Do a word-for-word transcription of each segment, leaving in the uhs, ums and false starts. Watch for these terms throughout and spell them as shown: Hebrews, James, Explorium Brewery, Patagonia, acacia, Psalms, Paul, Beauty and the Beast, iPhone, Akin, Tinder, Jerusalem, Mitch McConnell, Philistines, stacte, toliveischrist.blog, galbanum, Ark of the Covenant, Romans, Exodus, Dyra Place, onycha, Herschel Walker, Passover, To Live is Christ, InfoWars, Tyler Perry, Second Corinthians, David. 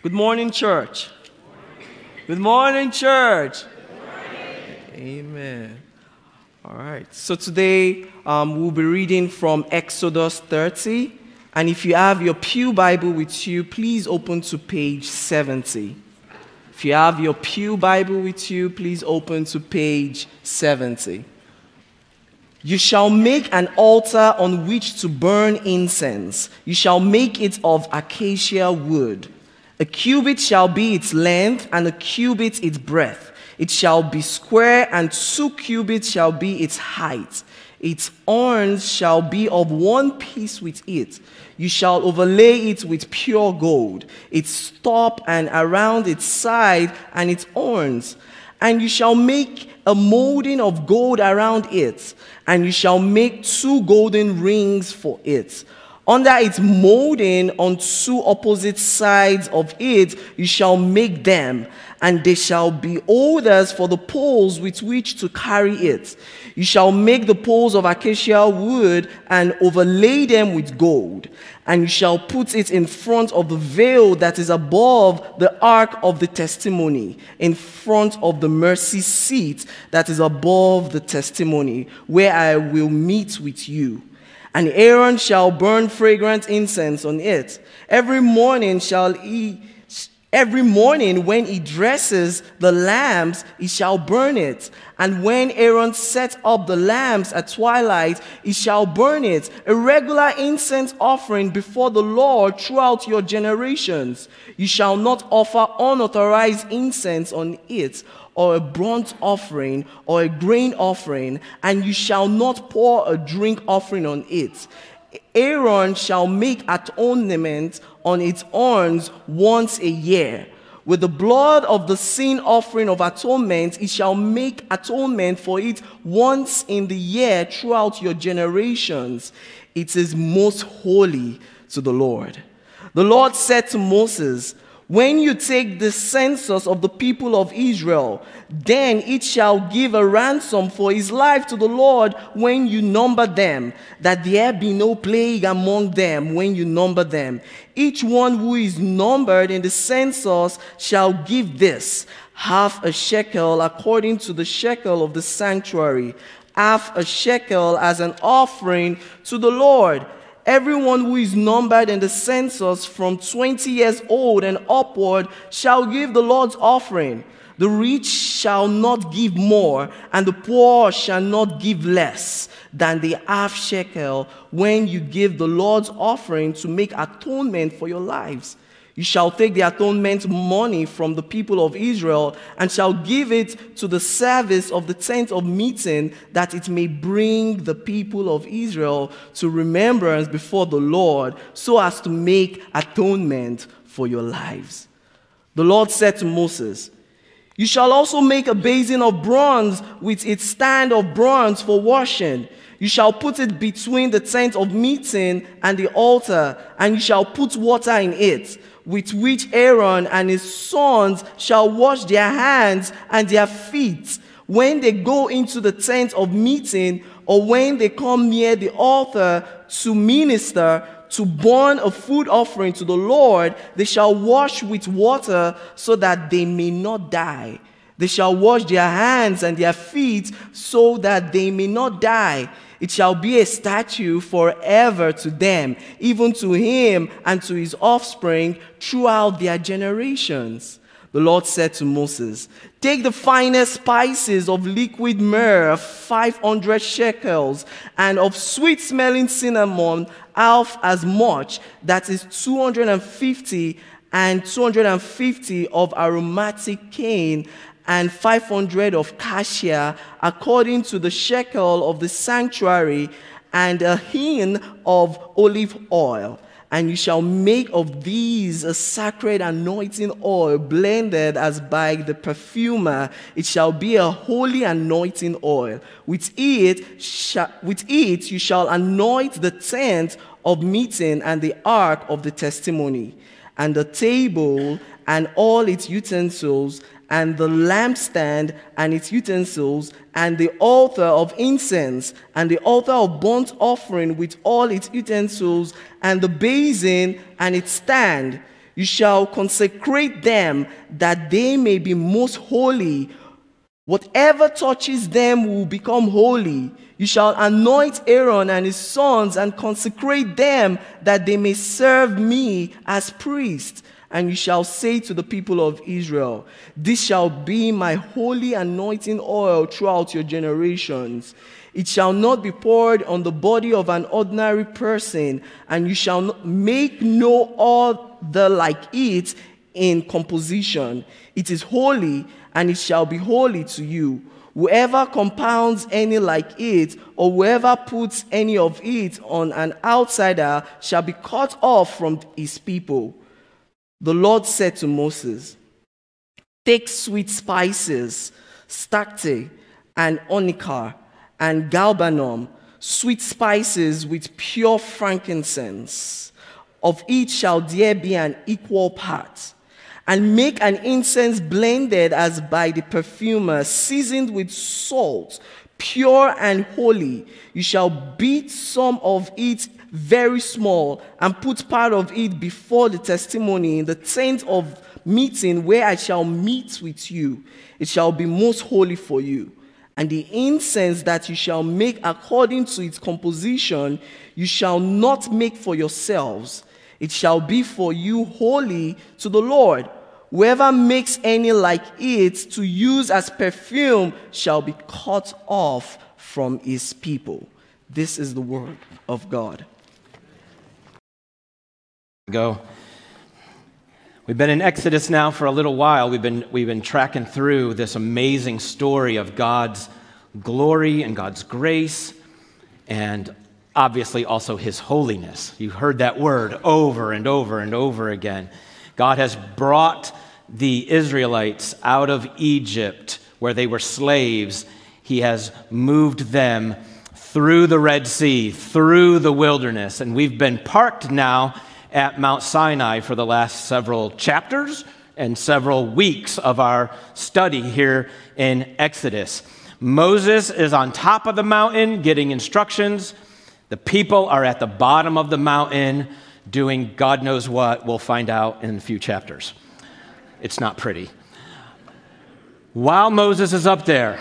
Good morning, church. Good morning, church. Good morning. Amen. All right. So today um, we'll be reading from Exodus thirty. And if you have your pew Bible with you, please open to page seventy. If you have your pew Bible with you, please open to page seventy. You shall make an altar on which to burn incense. You shall make it of acacia wood. A cubit shall be its length, and a cubit its breadth. It shall be square, and two cubits shall be its height. Its horns shall be of one piece with it. You shall overlay it with pure gold, its top and around its side and its horns. And you shall make a molding of gold around it, and you shall make two golden rings for it. Under its molding, on two opposite sides of it, you shall make them, and they shall be holders for the poles with which to carry it. You shall make the poles of acacia wood and overlay them with gold, and you shall put it in front of the veil that is above the ark of the testimony, in front of the mercy seat that is above the testimony, where I will meet with you. And Aaron shall burn fragrant incense on it. Every morning shall he, every morning when he dresses the lambs, he shall burn it. And when Aaron sets up the lambs at twilight, he shall burn it, a regular incense offering before the Lord throughout your generations. You shall not offer unauthorized incense on it, or a burnt offering, or a grain offering, and you shall not pour a drink offering on it. Aaron shall make atonement on its horns once a year. With the blood of the sin offering of atonement, he shall make atonement for it once in the year throughout your generations. It is most holy to the Lord. The Lord said to Moses, "When you take the census of the people of Israel, then it shall give a ransom for his life to the Lord when you number them, that there be no plague among them when you number them. Each one who is numbered in the census shall give this, half a shekel according to the shekel of the sanctuary, half a shekel as an offering to the Lord. Everyone who is numbered in the census from twenty years old and upward shall give the Lord's offering. The rich shall not give more, and the poor shall not give less than the half shekel when you give the Lord's offering to make atonement for your lives. You shall take the atonement money from the people of Israel and shall give it to the service of the tent of meeting, that it may bring the people of Israel to remembrance before the Lord, so as to make atonement for your lives." The Lord said to Moses, "You shall also make a basin of bronze with its stand of bronze for washing. You shall put it between the tent of meeting and the altar, and you shall put water in it, with which Aaron and his sons shall wash their hands and their feet when they go into the tent of meeting, or when they come near the altar to minister, to burn a food offering to the Lord. They shall wash with water so that they may not die. They shall wash their hands and their feet so that they may not die. It shall be a statue forever to them, even to him and to his offspring throughout their generations." The Lord said to Moses, "Take the finest spices of liquid myrrh, five hundred shekels, and of sweet-smelling cinnamon, half as much, that is two hundred fifty, and two hundred fifty of aromatic cane, and five hundred of cassia, according to the shekel of the sanctuary, and a hin of olive oil. And you shall make of these a sacred anointing oil blended as by the perfumer. It shall be a holy anointing oil. With it, sh- with it you shall anoint the tent of meeting and the ark of the testimony, and the table and all its utensils, and the lampstand and its utensils, and the altar of incense, and the altar of burnt offering with all its utensils, and the basin and its stand. You shall consecrate them that they may be most holy. Whatever touches them will become holy. You shall anoint Aaron and his sons and consecrate them that they may serve me as priests. And you shall say to the people of Israel, this shall be my holy anointing oil throughout your generations. It shall not be poured on the body of an ordinary person, and you shall make no other like it in composition. It is holy, and it shall be holy to you. Whoever compounds any like it, or whoever puts any of it on an outsider, shall be cut off from his people. The Lord said to Moses, take sweet spices, stacte and onycha and galbanum, sweet spices with pure frankincense. Of each shall there be an equal part. And make an incense blended as by the perfumer, seasoned with salt, pure and holy. You shall beat some of it very small, and put part of it before the testimony in the tent of meeting where I shall meet with you. It shall be most holy for you. And the incense that you shall make according to its composition, you shall not make for yourselves. It shall be for you holy to the Lord. Whoever makes any like it to use as perfume shall be cut off from his people. This is the word of God. Go. We've been in Exodus now for a little while. We've been, we've been tracking through this amazing story of God's glory and God's grace, and obviously also His holiness. You heard that word over and over and over again. God has brought the Israelites out of Egypt where they were slaves. He has moved them through the Red Sea, through the wilderness, and we've been parked now at Mount Sinai for the last several chapters and several weeks of our study here in Exodus. Moses is on top of the mountain getting instructions. The people are at the bottom of the mountain doing God knows what. We'll find out in a few chapters. It's not pretty. While Moses is up there,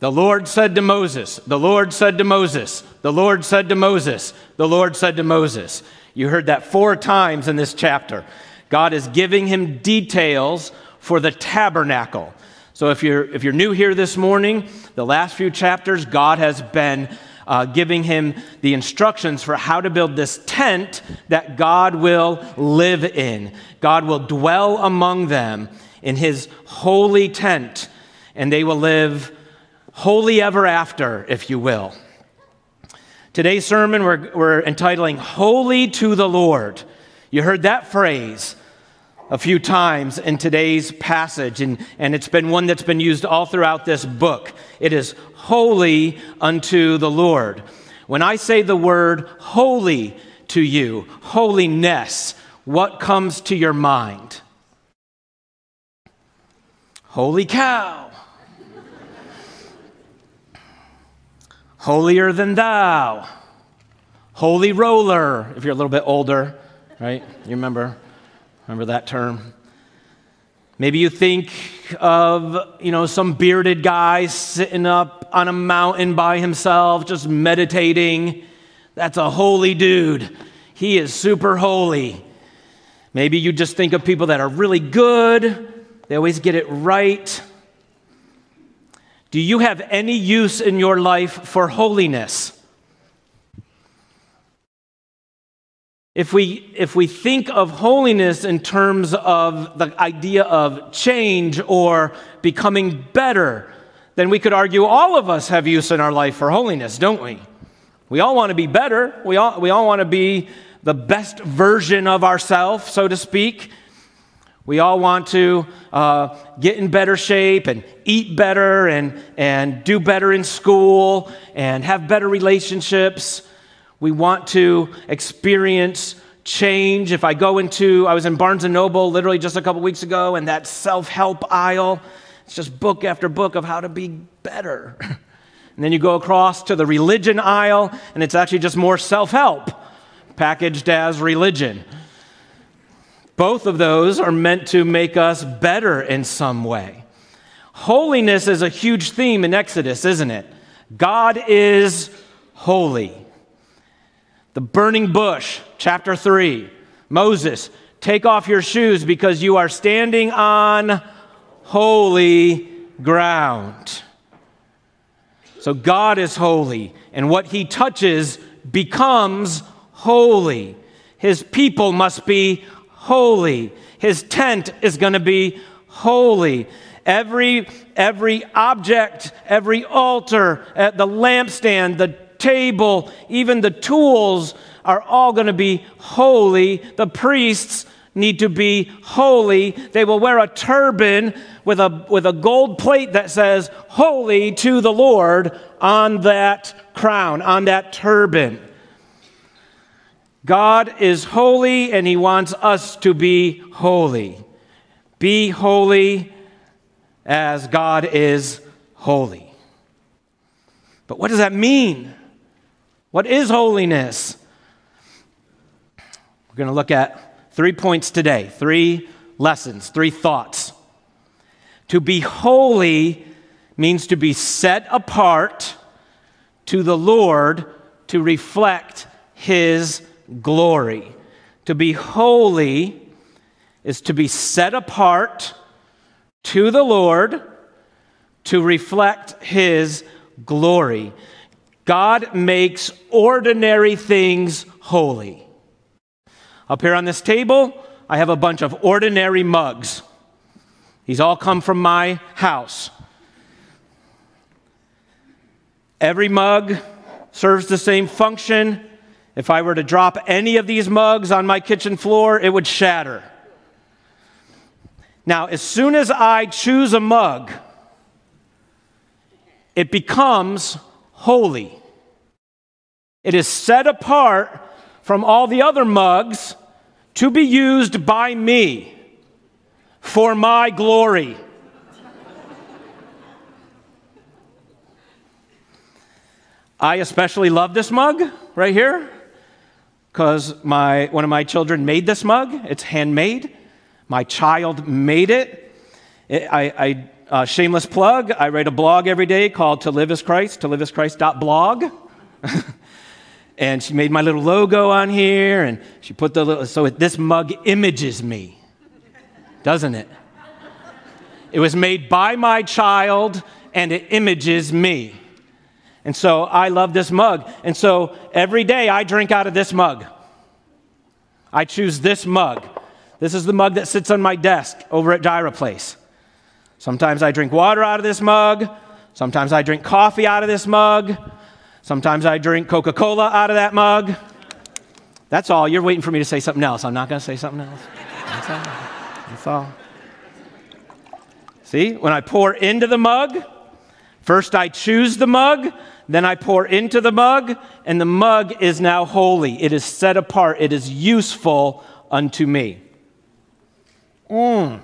the Lord said to Moses, the Lord said to Moses, the Lord said to Moses, the Lord said to Moses. You heard that four times in this chapter. God is giving him details for the tabernacle. So if you're, if you're new here this morning, the last few chapters, God has been uh, giving him the instructions for how to build this tent that God will live in. God will dwell among them in his holy tent, and they will live holy ever after, if you will. Today's sermon we're, we're entitling Holy to the Lord. You heard that phrase a few times in today's passage, and, and it's been one that's been used all throughout this book. It is holy unto the Lord. When I say the word holy to you, holiness, what comes to your mind? Holy cow. Holier than thou, holy roller, if you're a little bit older, right? You remember, remember that term. Maybe you think of, you know, some bearded guy sitting up on a mountain by himself, just meditating. That's a holy dude. He is super holy. Maybe you just think of people that are really good. They always get it right. Do you have any use in your life for holiness? If we, if we think of holiness in terms of the idea of change or becoming better, then we could argue all of us have use in our life for holiness, don't we? We all want to be better. We all, we all want to be the best version of ourselves, so to speak. We all want to uh, get in better shape and eat better and, and do better in school and have better relationships. We want to experience change. If I go into, I was in Barnes and Noble literally just a couple weeks ago, and that self-help aisle, it's just book after book of how to be better. And then you go across to the religion aisle, and it's actually just more self-help packaged as religion. Both of those are meant to make us better in some way. Holiness is a huge theme in Exodus, isn't it? God is holy. The burning bush, chapter three, Moses, take off your shoes because you are standing on holy ground. So God is holy, and what he touches becomes holy. His people must be holy. His tent is going to be holy. Every, every object, every altar, the lampstand, the table, even the tools are all going to be holy. The priests need to be holy. They will wear a turban with a, with a gold plate that says, holy to the Lord, on that crown, on that turban. God is holy, and he wants us to be holy. Be holy as God is holy. But what does that mean? What is holiness? We're going to look at three points today, three lessons, three thoughts. To be holy means to be set apart to the Lord to reflect his glory. To be holy is to be set apart to the Lord to reflect his glory. God makes ordinary things holy. Up here on this table, I have a bunch of ordinary mugs. These all come from my house. Every mug serves the same function. If I were to drop any of these mugs on my kitchen floor, it would shatter. Now, as soon as I choose a mug, it becomes holy. It is set apart from all the other mugs to be used by me for my glory. I especially love this mug right here, because my, one of my children made this mug. It's handmade. My child made it. it I, I uh, shameless plug, I write a blog every day called To Live is Christ, to live is christ dot blog. And she made my little logo on here, and she put the little, so it, this mug images me, doesn't it? It was made by my child, and it images me. And so I love this mug. And so every day I drink out of this mug. I choose this mug. This is the mug that sits on my desk over at Dyra Place. Sometimes I drink water out of this mug. Sometimes I drink coffee out of this mug. Sometimes I drink Coca-Cola out of that mug. That's all. You're waiting for me to say something else. I'm not going to say something else. That's all. That's all. See, when I pour into the mug, first I choose the mug, then I pour into the mug, and the mug is now holy. It is set apart. It is useful unto me. Mm.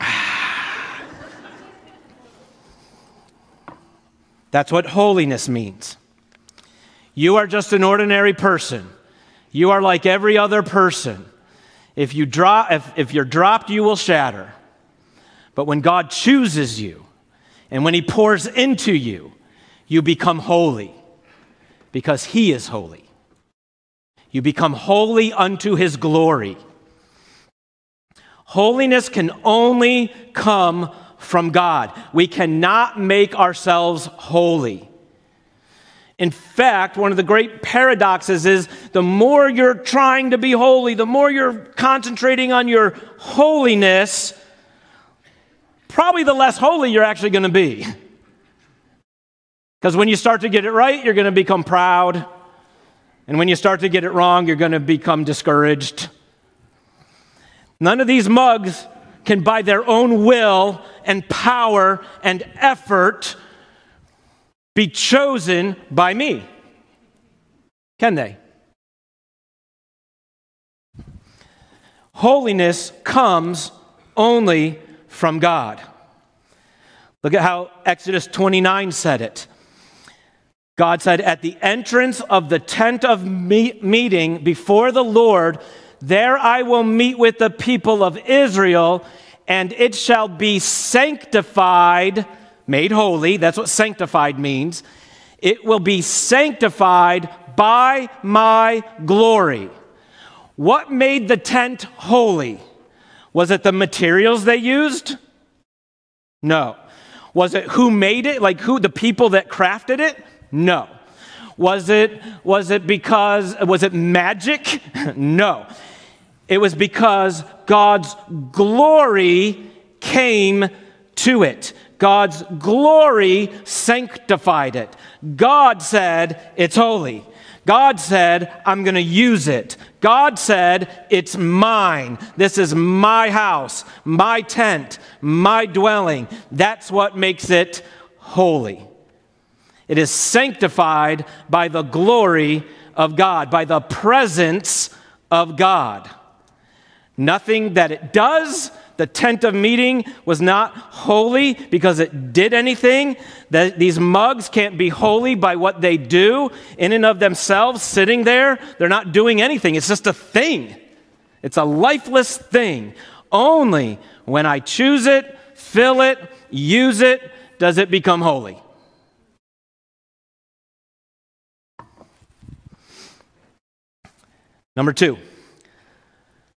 Ah. That's what holiness means. You are just an ordinary person. You are like every other person. If you drop, if, if you're dropped, you will shatter. But when God chooses you, and when he pours into you, you become holy because he is holy. You become holy unto his glory. Holiness can only come from God. We cannot make ourselves holy. In fact, one of the great paradoxes is the more you're trying to be holy, the more you're concentrating on your holiness, probably the less holy you're actually going to be. Because when you start to get it right, you're going to become proud. And when you start to get it wrong, you're going to become discouraged. None of these mugs can, by their own will and power and effort, be chosen by me. Can they? Holiness comes only from God. Look at how Exodus twenty-nine said it. God said, at the entrance of the tent of meeting before the Lord, There I will meet with the people of Israel, and it shall be sanctified, made holy. That's what sanctified means. It will be sanctified by my glory. What made the tent holy? Was it the materials they used? No. Was it who made it? Like who, the people that crafted it? No. Was it, was it because, was it magic? No. It was because God's glory came to it. God's glory sanctified it. God said, it's holy. God said, I'm going to use it. God said, it's mine. This is my house, my tent, my dwelling. That's what makes it holy. It is sanctified by the glory of God, by the presence of God. Nothing that it does. The tent of meeting was not holy because it did anything. The, these mugs can't be holy by what they do in and of themselves, sitting there. They're not doing anything. It's just a thing. It's a lifeless thing. Only when I choose it, fill it, use it, does it become holy. Number two.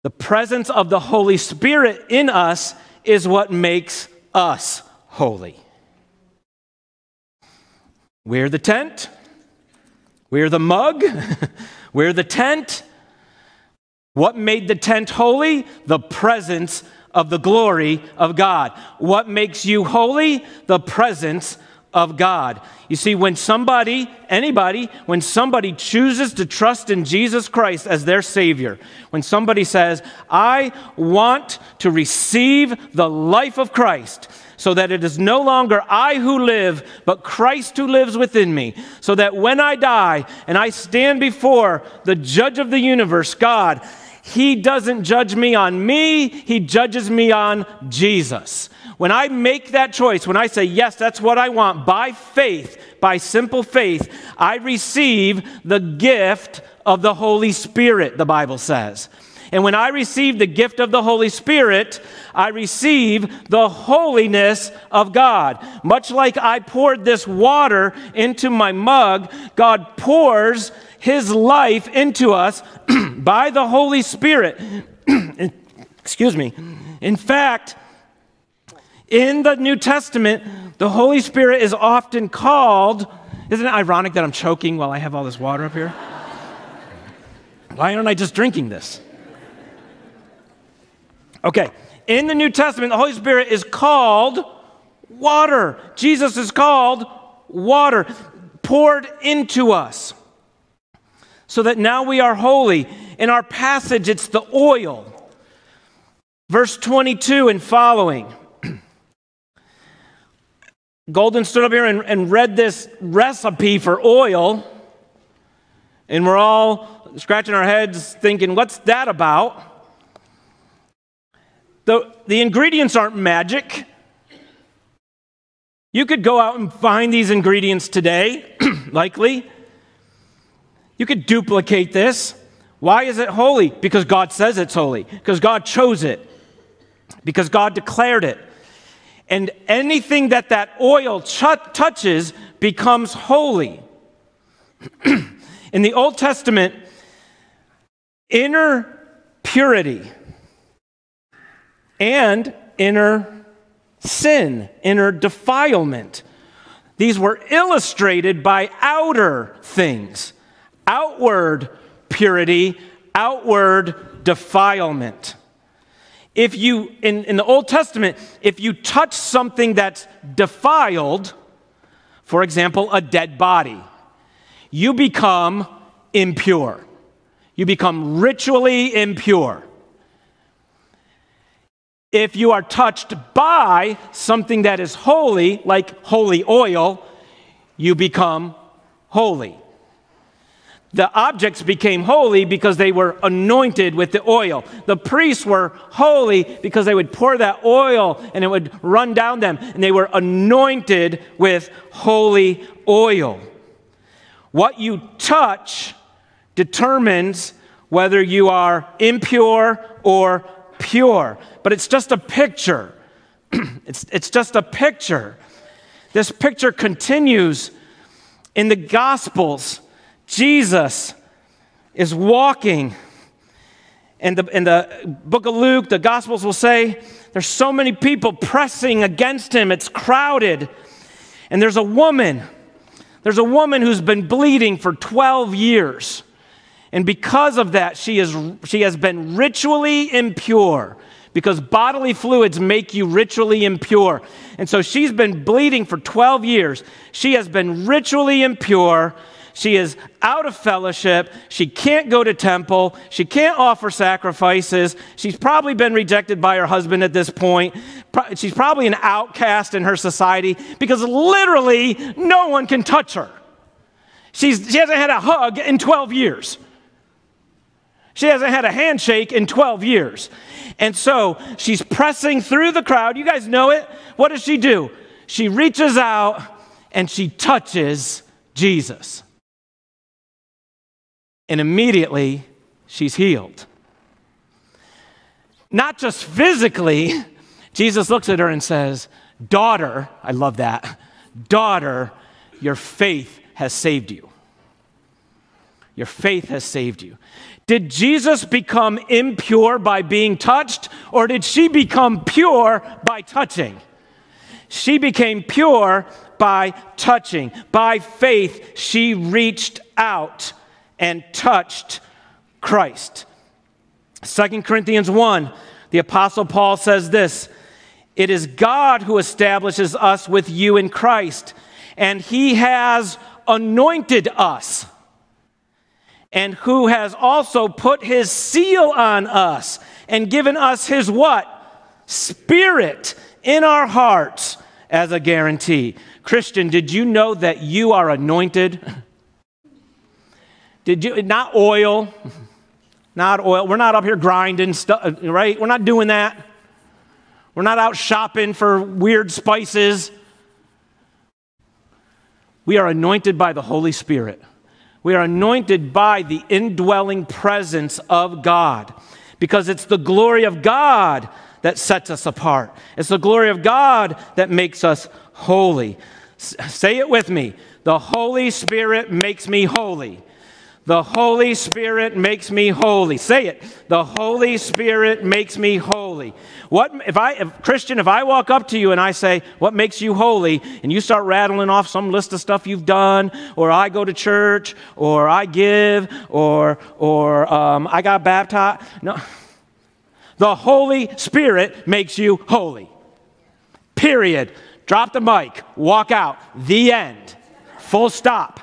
The presence of the Holy Spirit in us is what makes us holy. We're the tent. We're the mug. We're the tent. What made the tent holy? The presence of the glory of God. What makes you holy? The presence of God. You see, when somebody, anybody, when somebody chooses to trust in Jesus Christ as their Savior, when somebody says, I want to receive the life of Christ so that it is no longer I who live, but Christ who lives within me, so that when I die and I stand before the judge of the universe, God, He doesn't judge me on me, He judges me on Jesus. When I make that choice, when I say, yes, that's what I want, by faith, by simple faith, I receive the gift of the Holy Spirit, the Bible says. And when I receive the gift of the Holy Spirit, I receive the holiness of God. Much like I poured this water into my mug, God pours His life into us by the Holy Spirit. Excuse me. In fact, in the New Testament, the Holy Spirit is often called, isn't it ironic that I'm choking while I have all this water up here? Why aren't I just drinking this? Okay, in the New Testament, the Holy Spirit is called water. Jesus is called water, poured into us, so that now we are holy. In our passage, it's the oil. Verse twenty-two and following. Golden stood up here and, and read this recipe for oil, and we're all scratching our heads thinking, what's that about? The, the ingredients aren't magic. You could go out and find these ingredients today, likely. You could duplicate this. Why is it holy? Because God says it's holy, because God chose it, because God declared it. And anything that that oil ch- touches becomes holy. In the Old Testament, inner purity and inner sin, inner defilement, these were illustrated by outer things, outward purity, outward defilement. If you, in, in the Old Testament, if you touch something that's defiled, for example, a dead body, you become impure. You become ritually impure. If you are touched by something that is holy, like holy oil, you become holy. The objects became holy because they were anointed with the oil. The priests were holy because they would pour that oil and it would run down them, and they were anointed with holy oil. What you touch determines whether you are impure or pure. But it's just a picture. It's, it's just a picture. This picture continues in the Gospels. Jesus is walking. In the, in the book of Luke, the Gospels will say there's so many people pressing against him. It's crowded. And there's a woman. There's a woman who's been bleeding for twelve years. And because of that, she, is, she has been ritually impure, because bodily fluids make you ritually impure. And so she's been bleeding for twelve years. She has been ritually impure. She is out of fellowship. She can't go to temple. She can't offer sacrifices. She's probably been rejected by her husband at this point. She's probably an outcast in her society because literally no one can touch her. She's, she hasn't had a hug in twelve years. She hasn't had a handshake in twelve years. And so she's pressing through the crowd. You guys know it. What does she do? She reaches out and she touches Jesus. And immediately, she's healed. Not just physically, Jesus looks at her and says, "Daughter," I love that, "daughter, your faith has saved you. Your faith has saved you." Did Jesus become impure by being touched, or did she become pure by touching? She became pure by touching. By faith, she reached out and touched Christ. Second Corinthians one, the Apostle Paul says this, "It is God who establishes us with you in Christ, and he has anointed us, and who has also put his seal on us, and given us his" what? "Spirit in our hearts as a guarantee." Christian, did you know that you are anointed? Did you, not oil, not oil. We're not up here grinding stuff, right? We're not doing that. We're not out shopping for weird spices. We are anointed by the Holy Spirit. We are anointed by the indwelling presence of God, because it's the glory of God that sets us apart. It's the glory of God that makes us holy. S- say it with me. The Holy Spirit makes me holy. The Holy Spirit makes me holy. Say it. The Holy Spirit makes me holy. What if I, if, Christian, if I walk up to you and I say, "What makes you holy?" and you start rattling off some list of stuff you've done, or "I go to church," or "I give," or or um, "I got baptized." No. The Holy Spirit makes you holy. Period. Drop the mic. Walk out. The end. Full stop.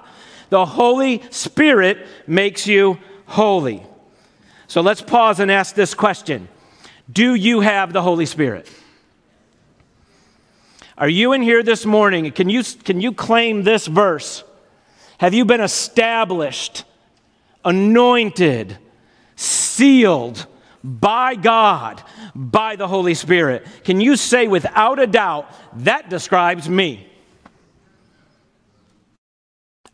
The Holy Spirit makes you holy. So let's pause and ask this question. Do you have the Holy Spirit? Are you in here this morning? Can you, can you claim this verse? Have you been established, anointed, sealed by God, by the Holy Spirit? Can you say without a doubt, "That describes me.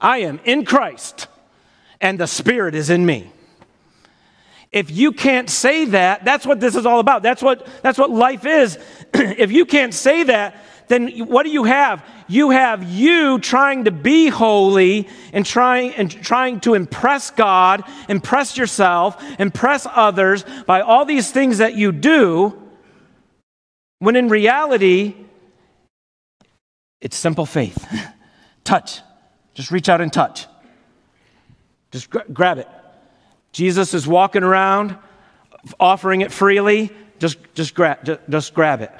I am in Christ, and the Spirit is in me"? If you can't say that, that's what this is all about. That's what, that's what life is. If you can't say that, then what do you have? You have you trying to be holy and trying, and trying to impress God, impress yourself, impress others by all these things that you do, when in reality, it's simple faith. Touch. Just reach out and touch. Just gra- grab it. Jesus is walking around, offering it freely. Just, just, gra- just, just grab it.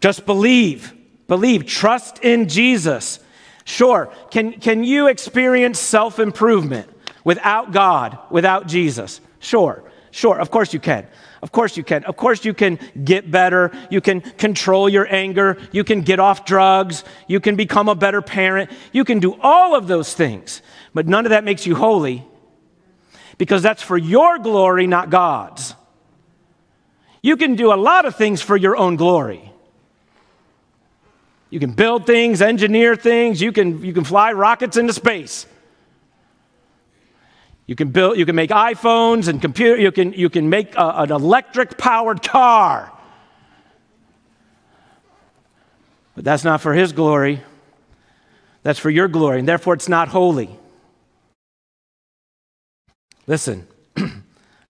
Just believe. Believe. Trust in Jesus. Sure, can, can you experience self-improvement without God, without Jesus? Sure. Sure, of course you can. Of course you can. Of course you can get better. You can control your anger. You can get off drugs. You can become a better parent. You can do all of those things. But none of that makes you holy, because that's for your glory, not God's. You can do a lot of things for your own glory. You can build things, engineer things. You can, you can fly rockets into space. You can build, you can make iPhones and computer. You can, you can make a, an electric-powered car. But that's not for his glory. That's for your glory, and therefore it's not holy. Listen,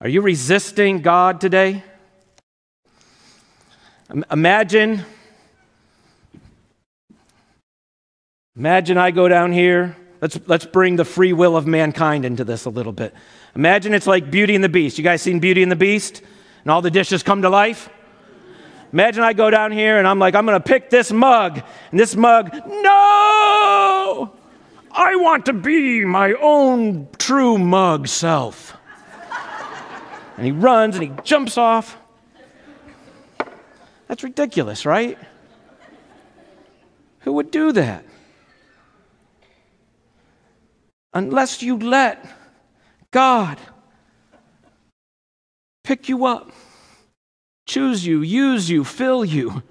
are you resisting God today? Imagine, imagine I go down here. Let's, let's bring the free will of mankind into this a little bit. Imagine it's like Beauty and the Beast. You guys seen Beauty and the Beast? And all the dishes come to life? Imagine I go down here and I'm like, I'm going to pick this mug. And this mug, no! I want to be my own true mug self. And he runs and he jumps off. That's ridiculous, right? Who would do that? Unless you let God pick you up, choose you, use you, fill you.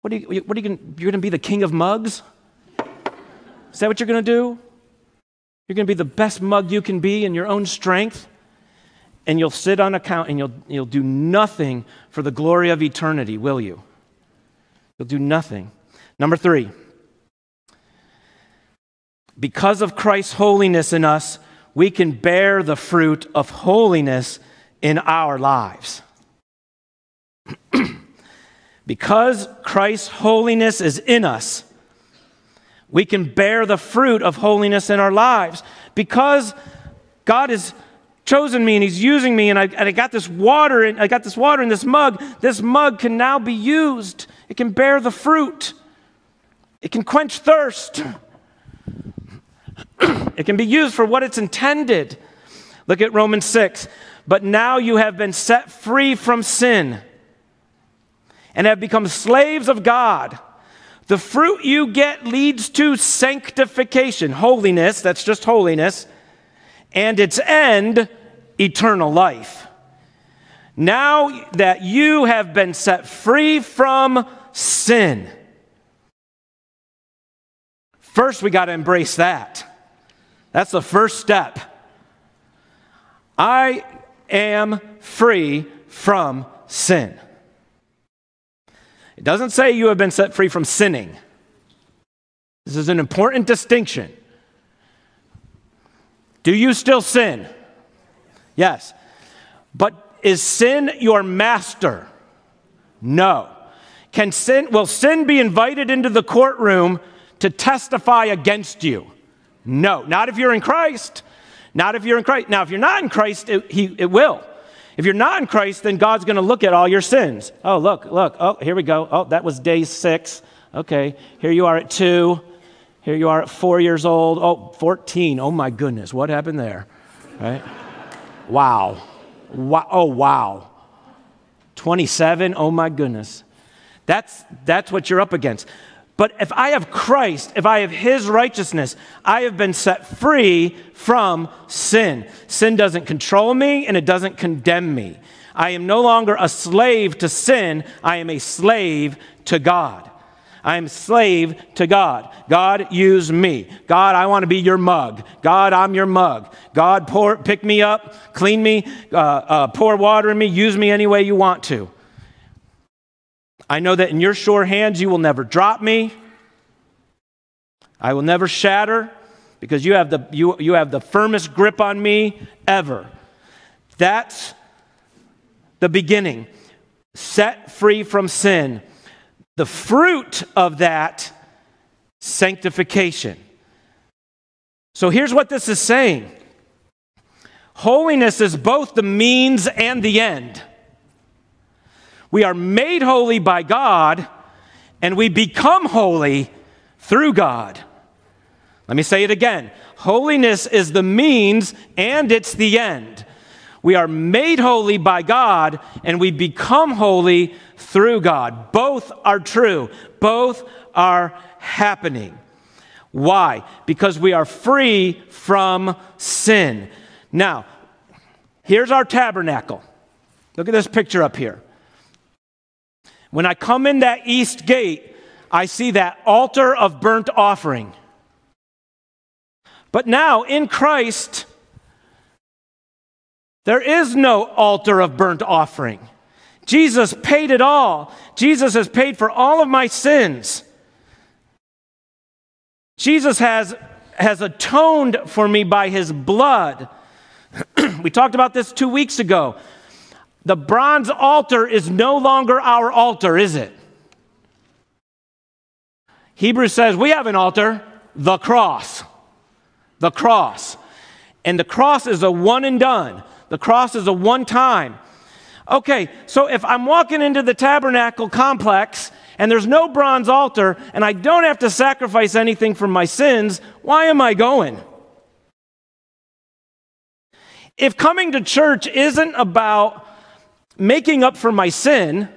What are you, what are you gonna, you're going to be the king of mugs? Is that what you're going to do? You're going to be the best mug you can be in your own strength, and you'll sit on account and you'll, you'll do nothing for the glory of eternity, will you? You'll do nothing. Number three. Because of Christ's holiness in us, we can bear the fruit of holiness in our lives. Because Christ's holiness is in us, we can bear the fruit of holiness in our lives. Because God has chosen me and He's using me, and I, and I got this water, in, I got this water in this mug. This mug can now be used. It can bear the fruit. It can quench thirst. It can be used for what it's intended. Look at Romans six. But now you have been set free from sin and have become slaves of God. The fruit you get leads to sanctification, holiness, that's just holiness, and its end, eternal life. Now that you have been set free from sin. First, we got to embrace that. That's the first step. I am free from sin. It doesn't say you have been set free from sinning. This is an important distinction. Do you still sin? Yes. But is sin your master? No. Can sin, will sin be invited into the courtroom to testify against you? No, not if you're in Christ. Not if you're in Christ. Now, if you're not in Christ, it, he, it will. If you're not in Christ, then God's going to look at all your sins. Oh, look, look. Oh, here we go. Oh, that was day six. Okay, here you are at two. Here you are at four years old. Oh, fourteen. Oh, my goodness. What happened there? Right? Wow. Wow. Oh, wow. twenty-seven. Oh, my goodness. That's, that's what you're up against. But if I have Christ, if I have His righteousness, I have been set free from sin. Sin doesn't control me and it doesn't condemn me. I am no longer a slave to sin. I am a slave to God. I am slave to God. God, use me. God, I want to be your mug. God, I'm your mug. God, pour, pick me up, clean me, uh, uh, pour water in me, use me any way you want to. I know that in your sure hands you will never drop me. I will never shatter because you have the, you, you have the firmest grip on me ever. That's the beginning. Set free from sin. The fruit of that, sanctification. So here's what this is saying. Holiness is both the means and the end. We are made holy by God, and we become holy through God. Let me say it again. Holiness is the means, and it's the end. We are made holy by God, and we become holy through God. Both are true. Both are happening. Why? Because we are free from sin. Now, here's our tabernacle. Look at this picture up here. When I come in that east gate, I see that altar of burnt offering. But now in Christ, there is no altar of burnt offering. Jesus paid it all. Jesus has paid for all of my sins. Jesus has, has atoned for me by his blood. We talked about this two weeks ago. The bronze altar is no longer our altar, is it? Hebrews says we have an altar, the cross. The cross. And the cross is a one and done. The cross is a one time. Okay, so if I'm walking into the tabernacle complex and there's no bronze altar and I don't have to sacrifice anything for my sins, why am I going? If coming to church isn't about making up for my sin,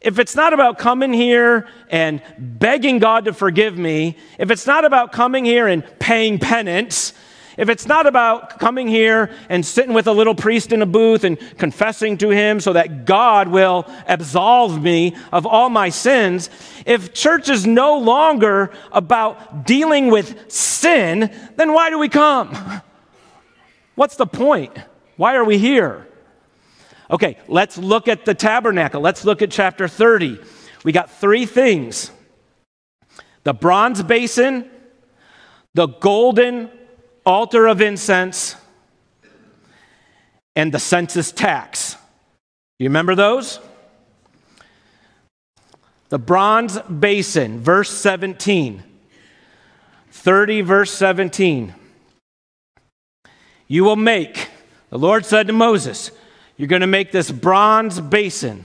if it's not about coming here and begging God to forgive me, if it's not about coming here and paying penance, if it's not about coming here and sitting with a little priest in a booth and confessing to him so that God will absolve me of all my sins, if church is no longer about dealing with sin, then why do we come? What's the point? Why are we here? Okay, let's look at the tabernacle. Let's look at chapter thirty. We got three things: the bronze basin, the golden altar of incense, and the census tax. You remember those? The bronze basin, verse seventeen. thirty, verse seventeen. You will make, the Lord said to Moses, you're going to make this bronze basin,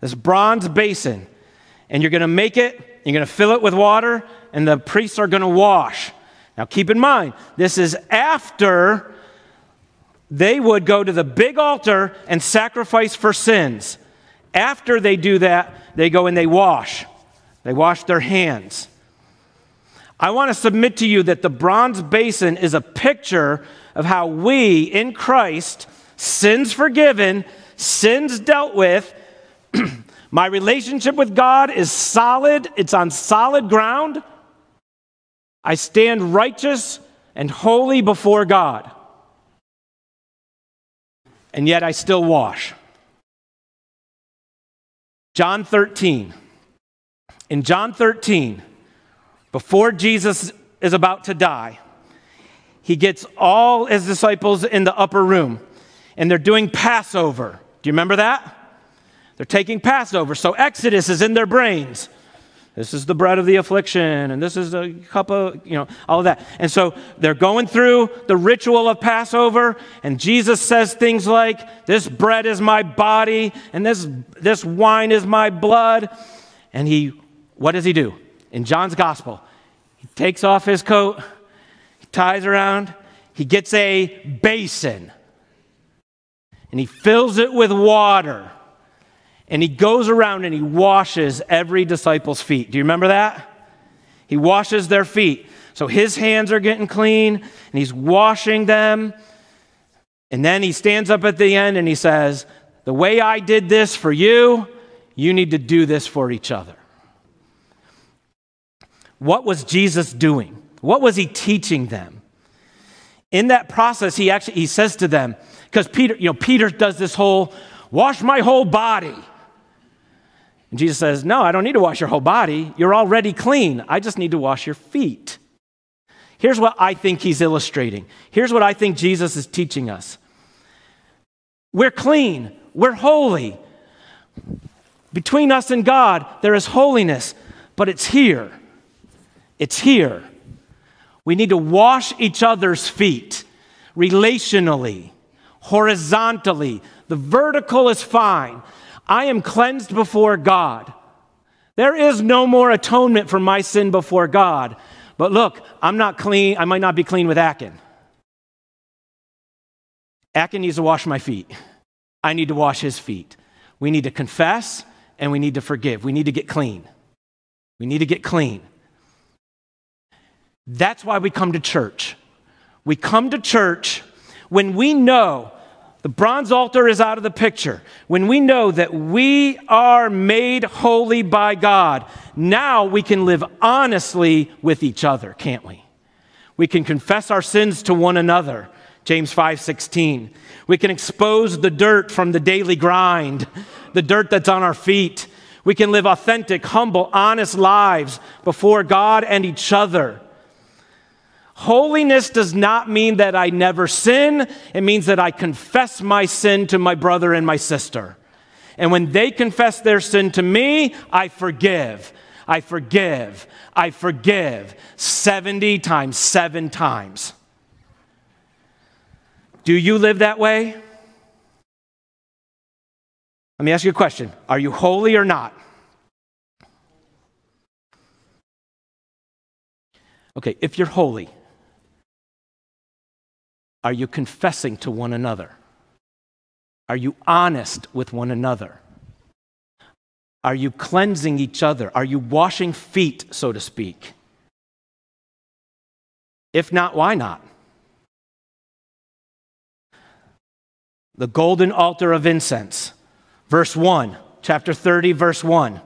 this bronze basin, and you're going to make it, you're going to fill it with water, and the priests are going to wash. Now, keep in mind, this is after they would go to the big altar and sacrifice for sins. After they do that, they go and they wash. They wash their hands. I want to submit to you that the bronze basin is a picture of how we, in Christ, sins forgiven, sins dealt with. My relationship with God is solid. It's on solid ground. I stand righteous and holy before God, and yet I still wash. John thirteen. In John thirteen, before Jesus is about to die, he gets all his disciples in the upper room, and they're doing Passover. Do you remember that? They're taking Passover, so Exodus is in their brains. This is the bread of the affliction, and this is a cup of, you know, all of that. And so they're going through the ritual of Passover, and Jesus says things like, this bread is my body, and this, this wine is my blood. And he, what does he do? In John's gospel, he takes off his coat, he ties around, he gets a basin, and he fills it with water. And he goes around and he washes every disciple's feet. Do you remember that? He washes their feet. So his hands are getting clean, and he's washing them. And then he stands up at the end and he says, the way I did this for you, you need to do this for each other. What was Jesus doing? What was he teaching them? In that process, he actually he says to them, because Peter, you know, Peter does this whole, wash my whole body. And Jesus says, no, I don't need to wash your whole body. You're already clean. I just need to wash your feet. Here's what I think he's illustrating. Here's what I think Jesus is teaching us. We're clean. We're holy. Between us and God, there is holiness, but it's here. It's here. We need to wash each other's feet relationally, horizontally. The vertical is fine. I am cleansed before God. There is no more atonement for my sin before God. But look, I'm not clean. I might not be clean with Akin. Akin needs to wash my feet. I need to wash his feet. We need to confess and we need to forgive. We need to get clean. We need to get clean. That's why we come to church. We come to church when we know the bronze altar is out of the picture, when we know that we are made holy by God. Now we can live honestly with each other, can't we? We can confess our sins to one another, James five sixteen. We can expose the dirt from the daily grind, the dirt that's on our feet. We can live authentic, humble, honest lives before God and each other. Holiness does not mean that I never sin. It means that I confess my sin to my brother and my sister. And when they confess their sin to me, I forgive. I forgive. I forgive. seventy times, seven times. Do you live that way? Let me ask you a question. Are you holy or not? Okay, if you're holy, are you confessing to one another? Are you honest with one another? Are you cleansing each other? Are you washing feet, so to speak? If not, why not? The golden altar of incense, verse one, chapter thirty, verse one.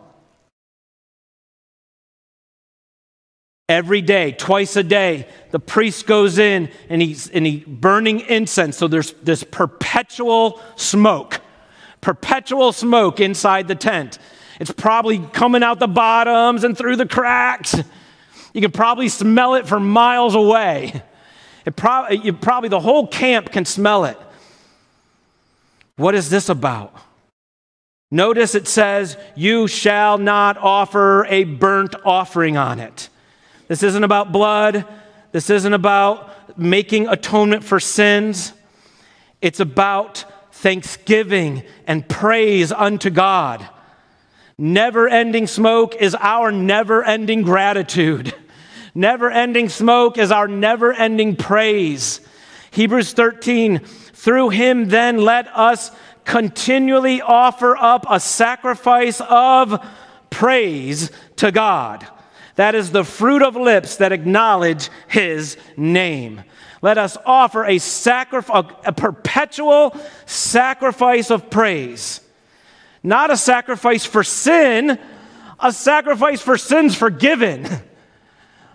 Every day, twice a day, the priest goes in and he's and he burning incense. So there's this perpetual smoke, perpetual smoke inside the tent. It's probably coming out the bottoms and through the cracks. You can probably smell it from miles away. It pro- you probably the whole camp can smell it. What is this about? Notice it says, "You shall not offer a burnt offering on it." This isn't about blood. This isn't about making atonement for sins. It's about thanksgiving and praise unto God. Never-ending smoke is our never-ending gratitude. Never-ending smoke is our never-ending praise. Hebrews thirteen, through him then let us continually offer up a sacrifice of praise to God. That is the fruit of lips that acknowledge his name. Let us offer a, sacrif- a perpetual sacrifice of praise. Not a sacrifice for sin, a sacrifice for sins forgiven.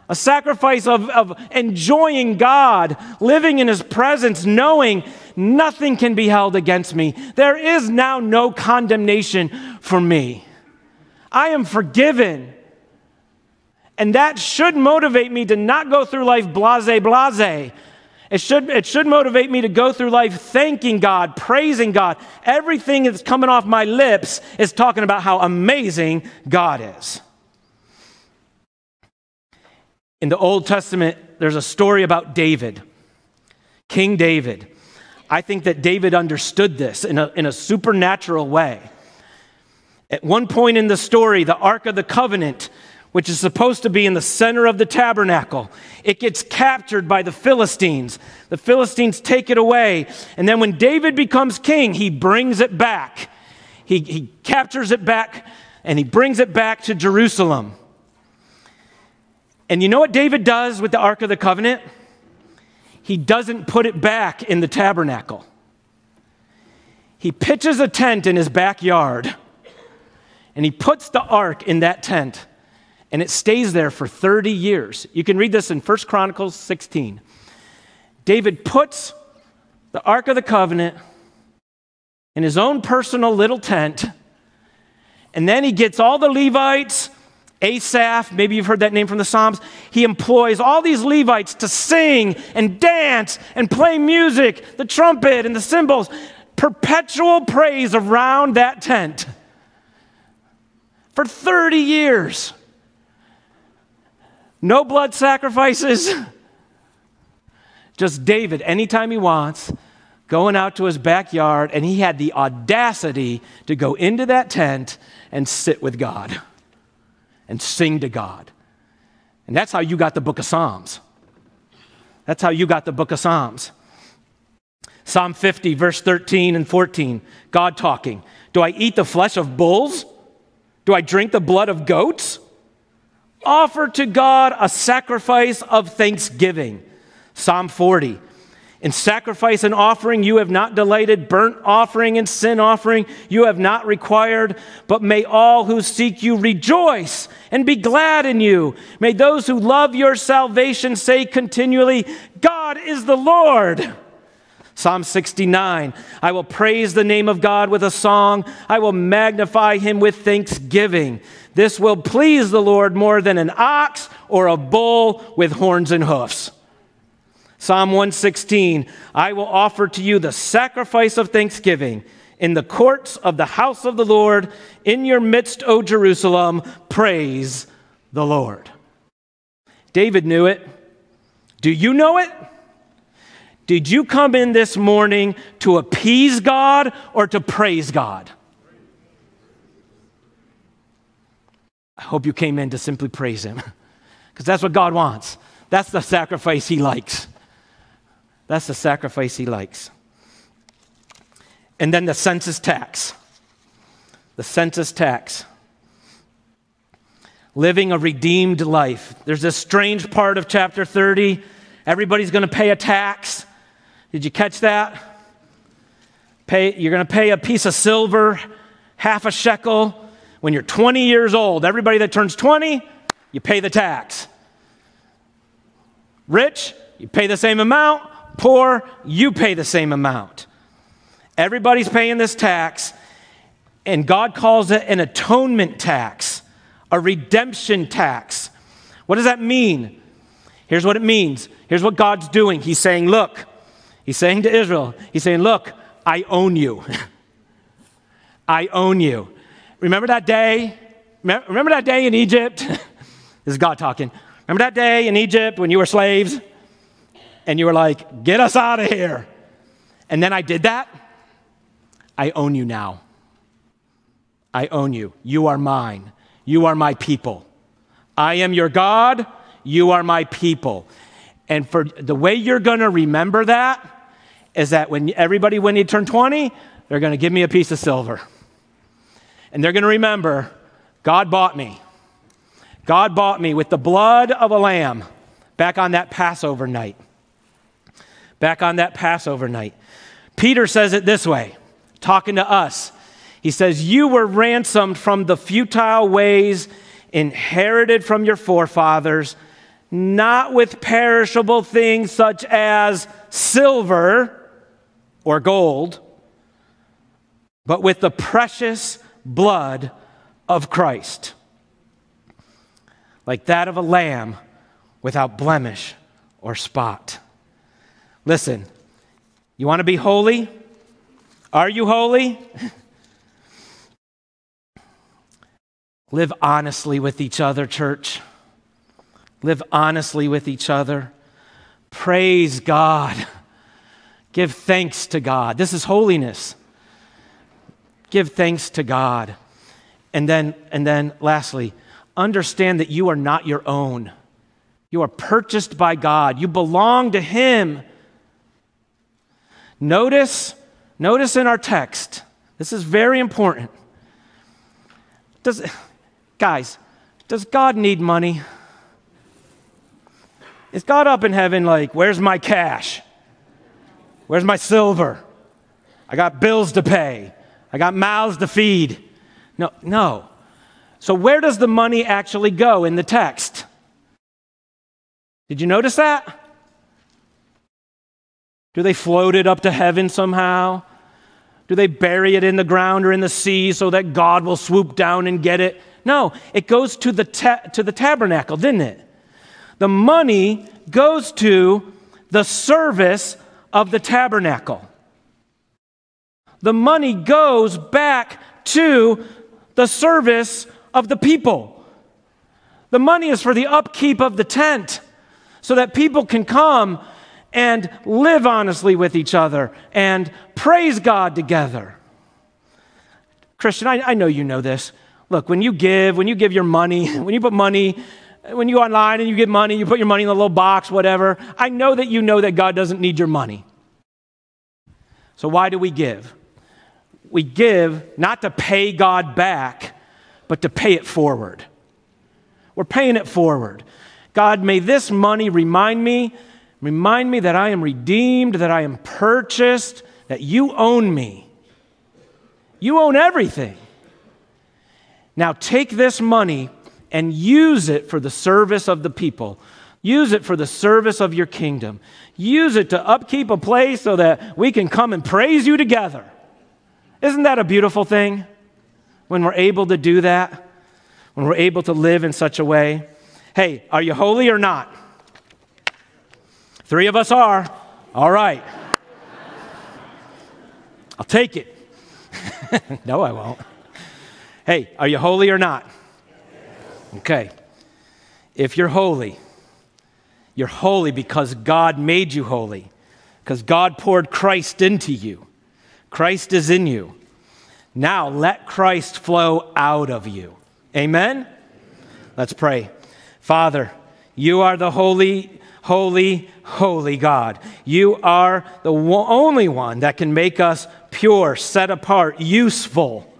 A sacrifice of, of enjoying God, living in his presence, knowing nothing can be held against me. There is now no condemnation for me. I am forgiven. And that should motivate me to not go through life blasé, blasé. It should, it should motivate me to go through life thanking God, praising God. Everything that's coming off my lips is talking about how amazing God is. In the Old Testament, there's a story about David, King David. I think that David understood this in a, in a supernatural way. At one point in the story, the Ark of the Covenant, which is supposed to be in the center of the tabernacle, it gets captured by the Philistines. The Philistines take it away. And then when David becomes king, he brings it back. He, he captures it back, and he brings it back to Jerusalem. And you know what David does with the Ark of the Covenant? He doesn't put it back in the tabernacle. He pitches a tent in his backyard, and he puts the ark in that tent. And it stays there for thirty years. You can read this in First Chronicles sixteen. David puts the Ark of the Covenant in his own personal little tent, and then he gets all the Levites, Asaph, maybe you've heard that name from the Psalms. He employs all these Levites to sing and dance and play music, the trumpet and the cymbals, perpetual praise around that tent for thirty years. No blood sacrifices, just David, anytime he wants, going out to his backyard, and he had the audacity to go into that tent and sit with God and sing to God. And that's how you got the book of Psalms. That's how you got the book of Psalms. Psalm fifty, verse thirteen and fourteen, God talking. Do I eat the flesh of bulls? Do I drink the blood of goats? Offer to God a sacrifice of thanksgiving. Psalm forty. In sacrifice and offering you have not delighted, burnt offering and sin offering you have not required, but may all who seek you rejoice and be glad in you. May those who love your salvation say continually, God is the Lord. Psalm sixty-nine, I will praise the name of God with a song. I will magnify him with thanksgiving. This will please the Lord more than an ox or a bull with horns and hoofs. Psalm one sixteen, I will offer to you the sacrifice of thanksgiving in the courts of the house of the Lord, in your midst, O Jerusalem, praise the Lord. David knew it. Do you know it? Did you come in this morning to appease God or to praise God? I hope you came in to simply praise him, because that's what God wants. That's the sacrifice he likes. That's the sacrifice he likes. And then the census tax. The census tax. Living a redeemed life. There's this strange part of chapter thirty. Everybody's going to pay a tax. Did you catch that? Pay, you're going to pay a piece of silver, half a shekel. When you're twenty years old, everybody that turns twenty, you pay the tax. Rich, you pay the same amount. Poor, you pay the same amount. Everybody's paying this tax, and God calls it an atonement tax, a redemption tax. What does that mean? Here's what it means. Here's what God's doing. He's saying, look, he's saying to Israel, he's saying, look, I own you. I own you. Remember that day? Remember that day in Egypt? This is God talking. Remember that day in Egypt when you were slaves? And you were like, get us out of here. And then I did that. I own you now. I own you. You are mine. You are my people. I am your God. You are my people. And for the way you're going to remember that is that when everybody, when they turn twenty, they're going to give me a piece of silver. And they're going to remember, God bought me. God bought me with the blood of a lamb back on that Passover night. Back on that Passover night. Peter says it this way, talking to us. He says, you were ransomed from the futile ways inherited from your forefathers, not with perishable things such as silver or gold, but with the precious blood of Christ, like that of a lamb without blemish or spot. Listen, you want to be holy? Are you holy? Live honestly with each other, church. Live honestly with each other. Praise God. Give thanks to God. This is holiness. Give thanks to God. And then, and then lastly, understand that you are not your own. You are purchased by God. You belong to him. Notice, notice in our text, this is very important. Does, guys, does God need money? Is God up in heaven like, where's my cash? Where's my silver? I got bills to pay. I got mouths to feed. No, no. So where does the money actually go in the text? Did you notice that? Do they float it up to heaven somehow? Do they bury it in the ground or in the sea so that God will swoop down and get it? No, it goes to the, ta to the tabernacle, didn't it? The money goes to the service of the tabernacle. The money goes back to the service of the people. The money is for the upkeep of the tent so that people can come and live honestly with each other, and praise God together. Christian, I, I know you know this. Look, when you give, when you give your money, when you put money, when you go online and you get money, you put your money in a little box, whatever. I know that you know that God doesn't need your money. So why do we give? We give not to pay God back, but to pay it forward. We're paying it forward. God, may this money remind me Remind me that I am redeemed, that I am purchased, that you own me. You own everything. Now take this money and use it for the service of the people. Use it for the service of your kingdom. Use it to upkeep a place so that we can come and praise you together. Isn't that a beautiful thing? When we're able to do that, when we're able to live in such a way. Hey, are you holy or not? Three of us are. All right. I'll take it. No, I won't. Hey, are you holy or not? Okay. If you're holy, you're holy because God made you holy, because God poured Christ into you. Christ is in you. Now let Christ flow out of you. Amen? Let's pray. Father, you are the holy, holy, holy God. You are the only one that can make us pure, set apart, useful,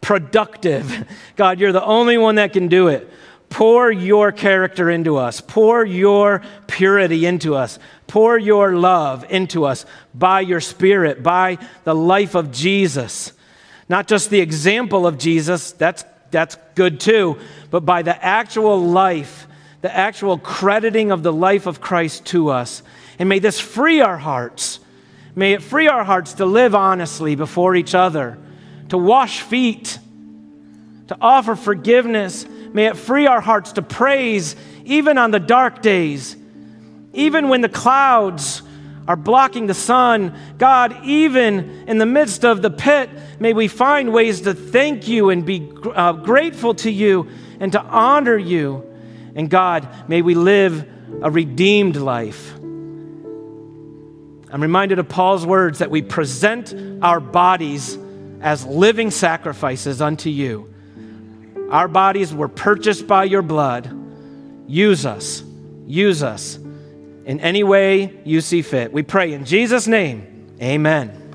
productive. God, you're the only one that can do it. Pour your character into us. Pour your purity into us. Pour your love into us by your Spirit, by the life of Jesus. Not just the example of Jesus, that's, that's good too, but by the actual life, the actual crediting of the life of Christ to us. And may this free our hearts. May it free our hearts to live honestly before each other, to wash feet, to offer forgiveness. May it free our hearts to praise even on the dark days, even when the clouds are blocking the sun. God, even in the midst of the pit, may we find ways to thank you and be uh, grateful to you and to honor you. And God, may we live a redeemed life. I'm reminded of Paul's words that we present our bodies as living sacrifices unto you. Our bodies were purchased by your blood. Use us. Use us in any way you see fit. We pray in Jesus' name. Amen.